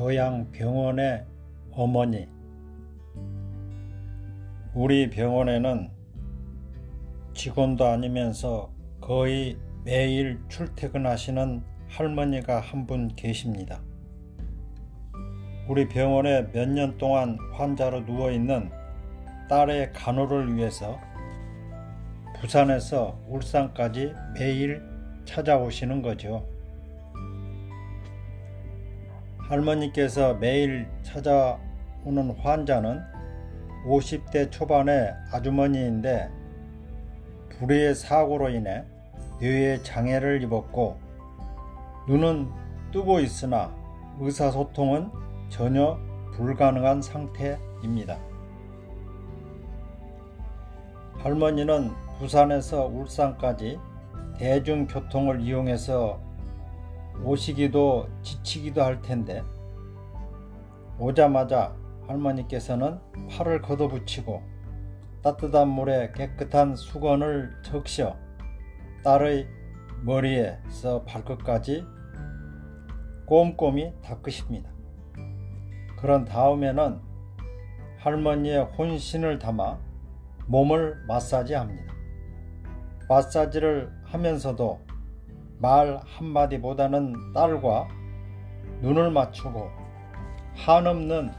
요양병원의 어머니. 우리 병원에는 직원도 아니면서 거의 매일 출퇴근하시는 할머니가 한 분 계십니다. 우리 병원에 몇 년 동안 환자로 누워있는 딸의 간호를 위해서 부산에서 울산까지 매일 찾아오시는 거죠. 할머니께서 매일 찾아오는 환자는 50대 초반의 아주머니인데 불의의 사고로 인해 뇌에 장애를 입었고 눈은 뜨고 있으나 의사소통은 전혀 불가능한 상태입니다. 할머니는 부산에서 울산까지 대중교통을 이용해서 오시기도 지치기도 할 텐데 오자마자 할머니께서는 팔을 걷어붙이고 따뜻한 물에 깨끗한 수건을 적셔 딸의 머리에서 발끝까지 꼼꼼히 닦으십니다. 그런 다음에는 할머니의 혼신을 담아 몸을 마사지합니다. 마사지를 하면서도 말 한마디보다는 딸과 눈을 맞추고 한없는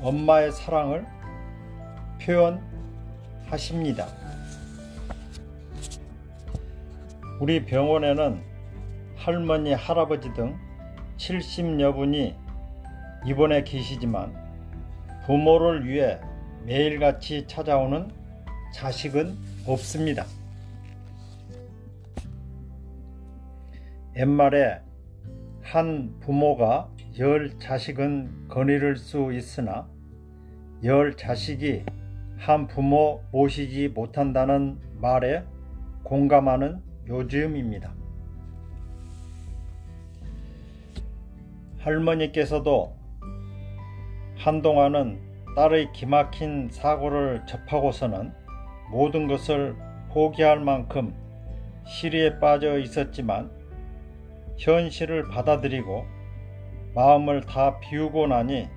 엄마의 사랑을 표현하십니다. 우리 병원에는 할머니, 할아버지 등 70여 분이 입원해 계시지만 부모를 위해 매일같이 찾아오는 자식은 없습니다. 옛말에 한 부모가 10자식은 거느릴 수 있으나 10자식이 한 부모 모시지 못한다는 말에 공감하는 요즘입니다. 할머니께서도 한동안은 딸의 기막힌 사고를 접하고서는 모든 것을 포기할 만큼 시리에 빠져 있었지만 현실을 받아들이고 마음을 다 비우고 나니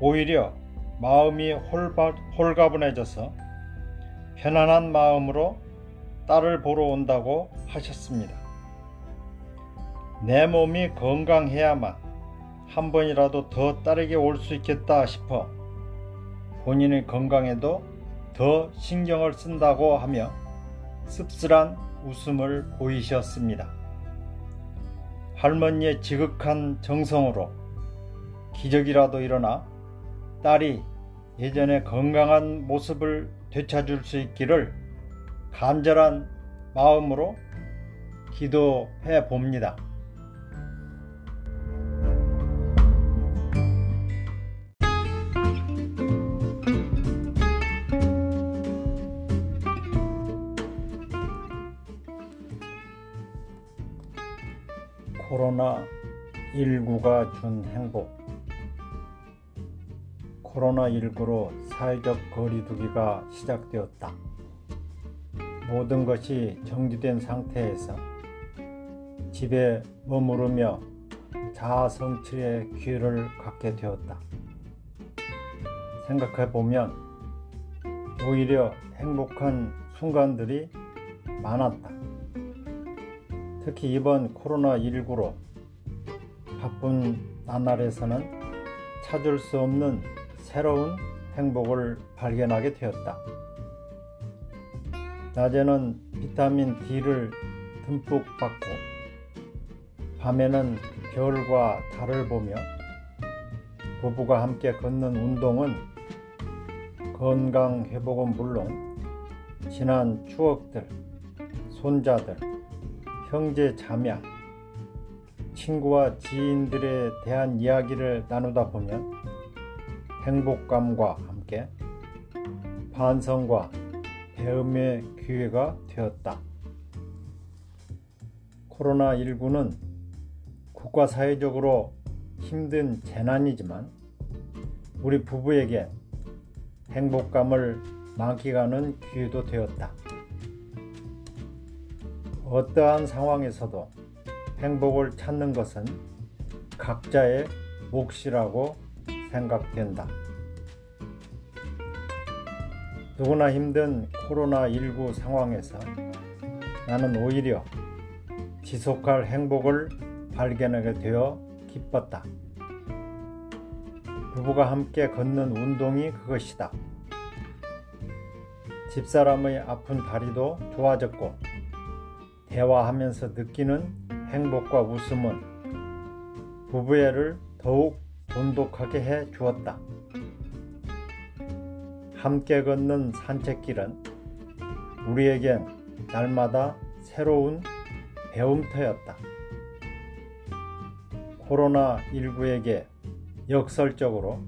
오히려 마음이 홀가분해져서 편안한 마음으로 딸을 보러 온다고 하셨습니다. 내 몸이 건강해야만 한 번이라도 더 딸에게 올 수 있겠다 싶어 본인의 건강에도 더 신경을 쓴다고 하며 씁쓸한 웃음을 보이셨습니다. 할머니의 지극한 정성으로 기적이라도 일어나 딸이 예전의 건강한 모습을 되찾을 수 있기를 간절한 마음으로 기도해 봅니다. 코로나19가 준 행복. 코로나19로 사회적 거리두기가 시작되었다. 모든 것이 정지된 상태에서 집에 머무르며 자아 성취의 기회를 갖게 되었다. 생각해보면 오히려 행복한 순간들이 많았다. 특히 이번 코로나19로 바쁜 나날에서는 찾을 수 없는 새로운 행복을 발견하게 되었다. 낮에는 비타민 D를 듬뿍 받고 밤에는 별과 달을 보며 부부가 함께 걷는 운동은 건강 회복은 물론 지난 추억들, 손자들, 형제, 자매, 친구와 지인들에 대한 이야기를 나누다 보면 행복감과 함께 반성과 배움의 기회가 되었다. 코로나19는 국가 사회적으로 힘든 재난이지만 우리 부부에게 행복감을 만끽하는 기회도 되었다. 어떠한 상황에서도 행복을 찾는 것은 각자의 몫이라고 생각된다. 누구나 힘든 코로나19 상황에서 나는 오히려 지속할 행복을 발견하게 되어 기뻤다. 부부가 함께 걷는 운동이 그것이다. 집사람의 아픈 다리도 좋아졌고 대화하면서 느끼는 행복과 웃음은 부부애를 더욱 돈독하게 해 주었다. 함께 걷는 산책길은 우리에겐 날마다 새로운 배움터였다. 코로나19에게 역설적으로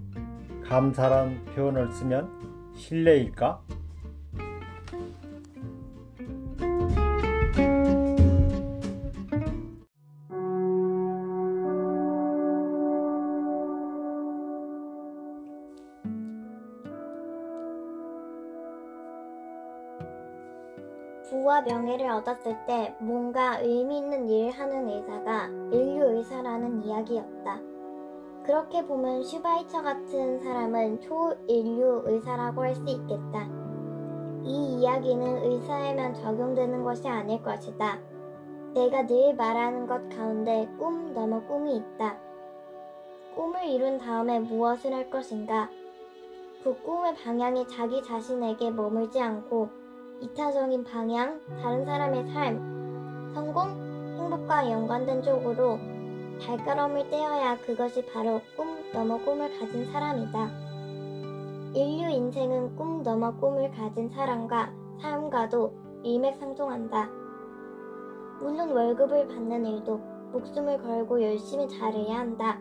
감사란 표현을 쓰면 실례일까? 부와 명예를 얻었을 때 뭔가 의미 있는 일을 하는 의사가 인류 의사라는 이야기였다. 그렇게 보면 슈바이처 같은 사람은 초인류 의사라고 할 수 있겠다. 이 이야기는 의사에만 적용되는 것이 아닐 것이다. 내가 늘 말하는 것 가운데 꿈 넘어 꿈이 있다. 꿈을 이룬 다음에 무엇을 할 것인가? 그 꿈의 방향이 자기 자신에게 머물지 않고 이타적인 방향, 다른 사람의 삶, 성공, 행복과 연관된 쪽으로 발걸음을 떼어야 그것이 바로 꿈 넘어 꿈을 가진 사람이다. 인류 인생은 꿈 넘어 꿈을 가진 사람과 삶과도 일맥상통한다. 물론 월급을 받는 일도 목숨을 걸고 열심히 잘해야 한다.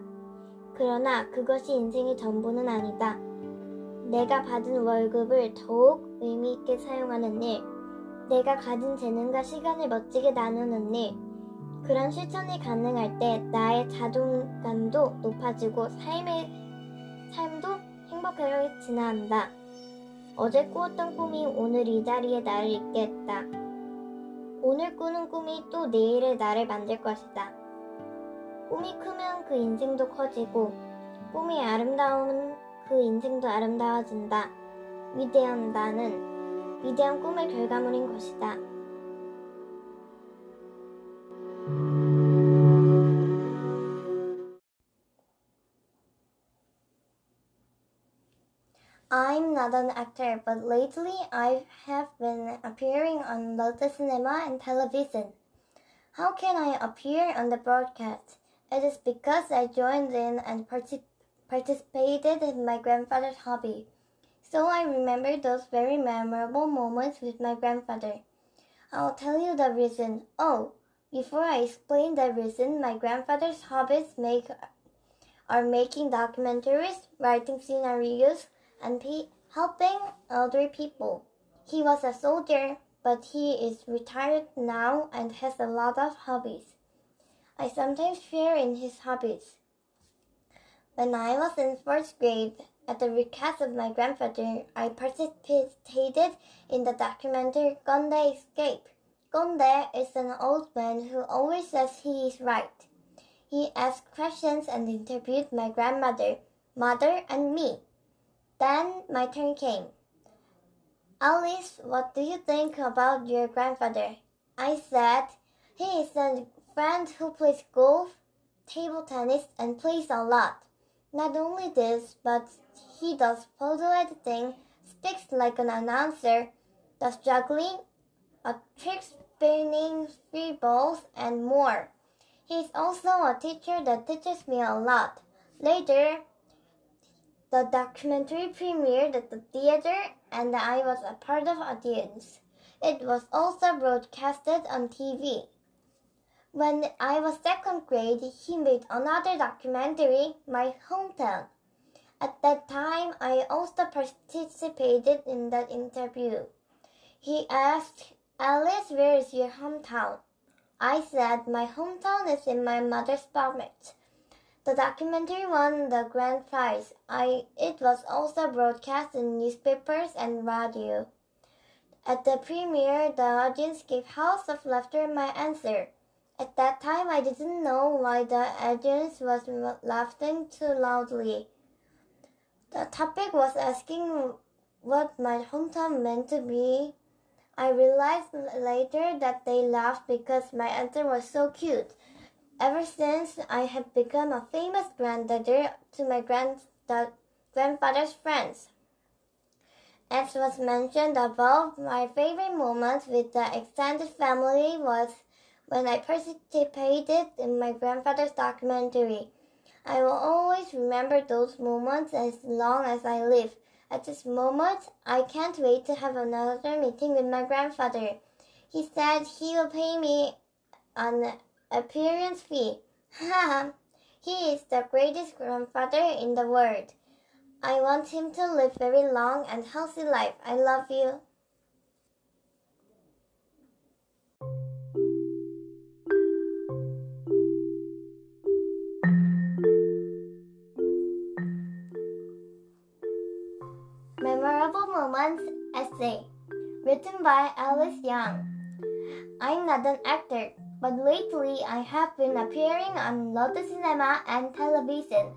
그러나 그것이 인생의 전부는 아니다. 내가 받은 월급을 더욱 의미있게 사용하는 일, 내가 가진 재능과 시간을 멋지게 나누는 일, 그런 실천이 가능할 때 나의 자존감도 높아지고 삶도 행복하게 지나간다. 어제 꾸었던 꿈이 오늘 이 자리에 나를 있게 했다. 오늘 꾸는 꿈이 또 내일의 나를 만들 것이다. 꿈이 크면 그 인생도 커지고 꿈이 아름다운 그 인생도 아름다워진다. 위대한 나는 위대한 꿈의 결과물인 것이다. I'm not an actor, but lately I have been appearing on Lotte Cinema and television. How can I appear on the broadcast? It is because I joined in and participated in my grandfather's hobby. So I remember those very memorable moments with my grandfather. I'll tell you the reason. Oh, before I explain the reason, my grandfather's hobbies are making documentaries, writing scenarios, and helping elderly people. He was a soldier, but he is retired now and has a lot of hobbies. I sometimes share in his hobbies. When I was in first grade, at the request of my grandfather, I participated in the documentary Gondae Escape. Gondae is an old man who always says he is right. He asked questions and interviewed my grandmother, mother, and me. Then my turn came. Alice, what do you think about your grandfather? I said, he is a friend who plays golf, table tennis, and plays a lot. Not only this, but he does photo editing, speaks like an announcer, does juggling, tricks, spinning free balls, and more. He is also a teacher that teaches me a lot. Later, the documentary premiered at the theater, and I was a part of the audience. It was also broadcasted on TV. When I was second grade, he made another documentary, My Hometown. At that time, I also participated in that interview. He asked, Alice, where is your hometown? I said, my hometown is in my mother's pocket. The documentary won the grand prize. It was also broadcast in newspapers and radio. At the premiere, the audience gave howls of laughter at my answer. At that time, I didn't know why the audience was laughing too loudly. The topic was asking what my hometown meant to me. I realized later that they laughed because my answer was so cute. Ever since, I have become a famous granddaughter to my grandfather's friends. As was mentioned above, my favorite moment with the extended family was when I participated in my grandfather's documentary. I will always remember those moments as long as I live. At this moment, I can't wait to have another meeting with my grandfather. He said he will pay me an appearance fee. Haha, he is the greatest grandfather in the world. I want him to live very long and healthy life. I love you. Memorable Moments Essay, written by Alice Yang. I'm not an actor, but lately I have been appearing on Lotte Cinema and television.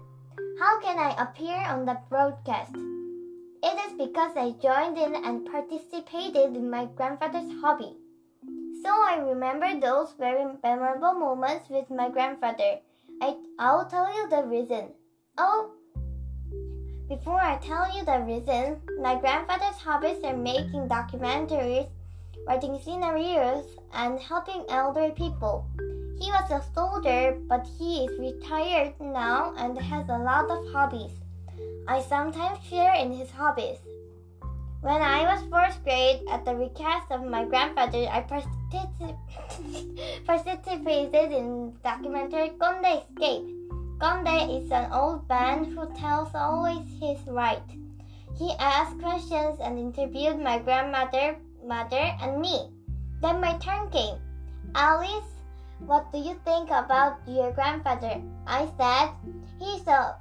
How can I appear on the broadcast? It is because I joined in and participated in my grandfather's hobby. So I remember those very memorable moments with my grandfather. I'll tell you the reason. Before I tell you the reason, my grandfather's hobbies are making documentaries, writing scenarios, and helping elderly people. He was a soldier, but he is retired now and has a lot of hobbies. I sometimes share in his hobbies. When I was 4th grade, at the request of my grandfather, I participated in documentary Gondae Escape. Gondae is an old man who tells always his right. He asked questions and interviewed my grandmother, mother, and me. Then my turn came. Alice, what do you think about your grandfather? I said, he's a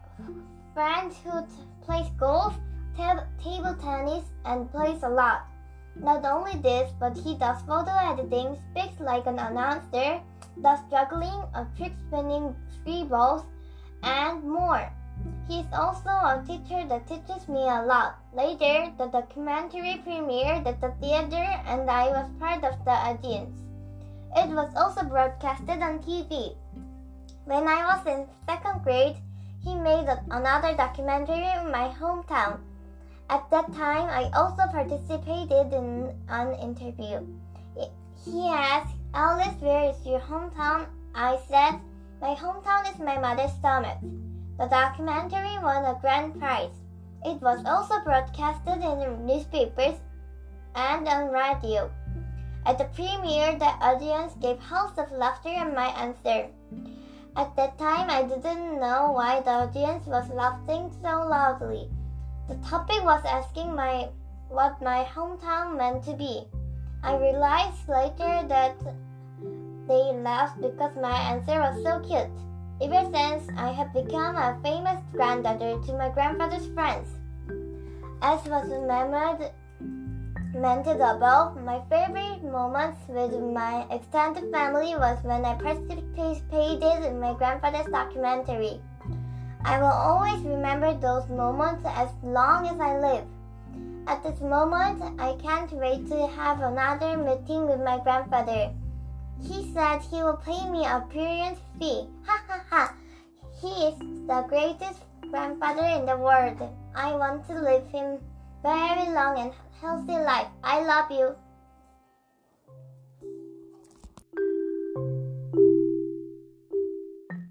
friend who plays golf, table tennis, and plays a lot. Not only this, but he does photo editing, speaks like an announcer, does juggling, a trick spinning 3 balls, and more. He's also a teacher that teaches me a lot. Later, the documentary premiered at the theater and I was part of the audience. It was also broadcasted on TV. When I was in 2nd grade, he made another documentary in my hometown. At that time, I also participated in an interview. He asked, Alice, where is your hometown? I said, my hometown is my mother's stomach. The documentary won a grand prize. It was also broadcasted in newspapers and on radio. At the premiere, the audience gave howls of laughter at my answer. At that time, I didn't know why the audience was laughing so loudly. The topic was asking what my hometown meant to be. I realized later that they laughed because my answer was so cute. Ever since, I have become a famous granddaughter to my grandfather's friends. As was mentioned above, my favorite moments with my extended family was when I participated in my grandfather's documentary. I will always remember those moments as long as I live. At this moment, I can't wait to have another meeting with my grandfather. He said he will pay me an appearance fee. Ha ha ha! He is the greatest grandfather in the world. I want to live him very long and healthy life. I love you.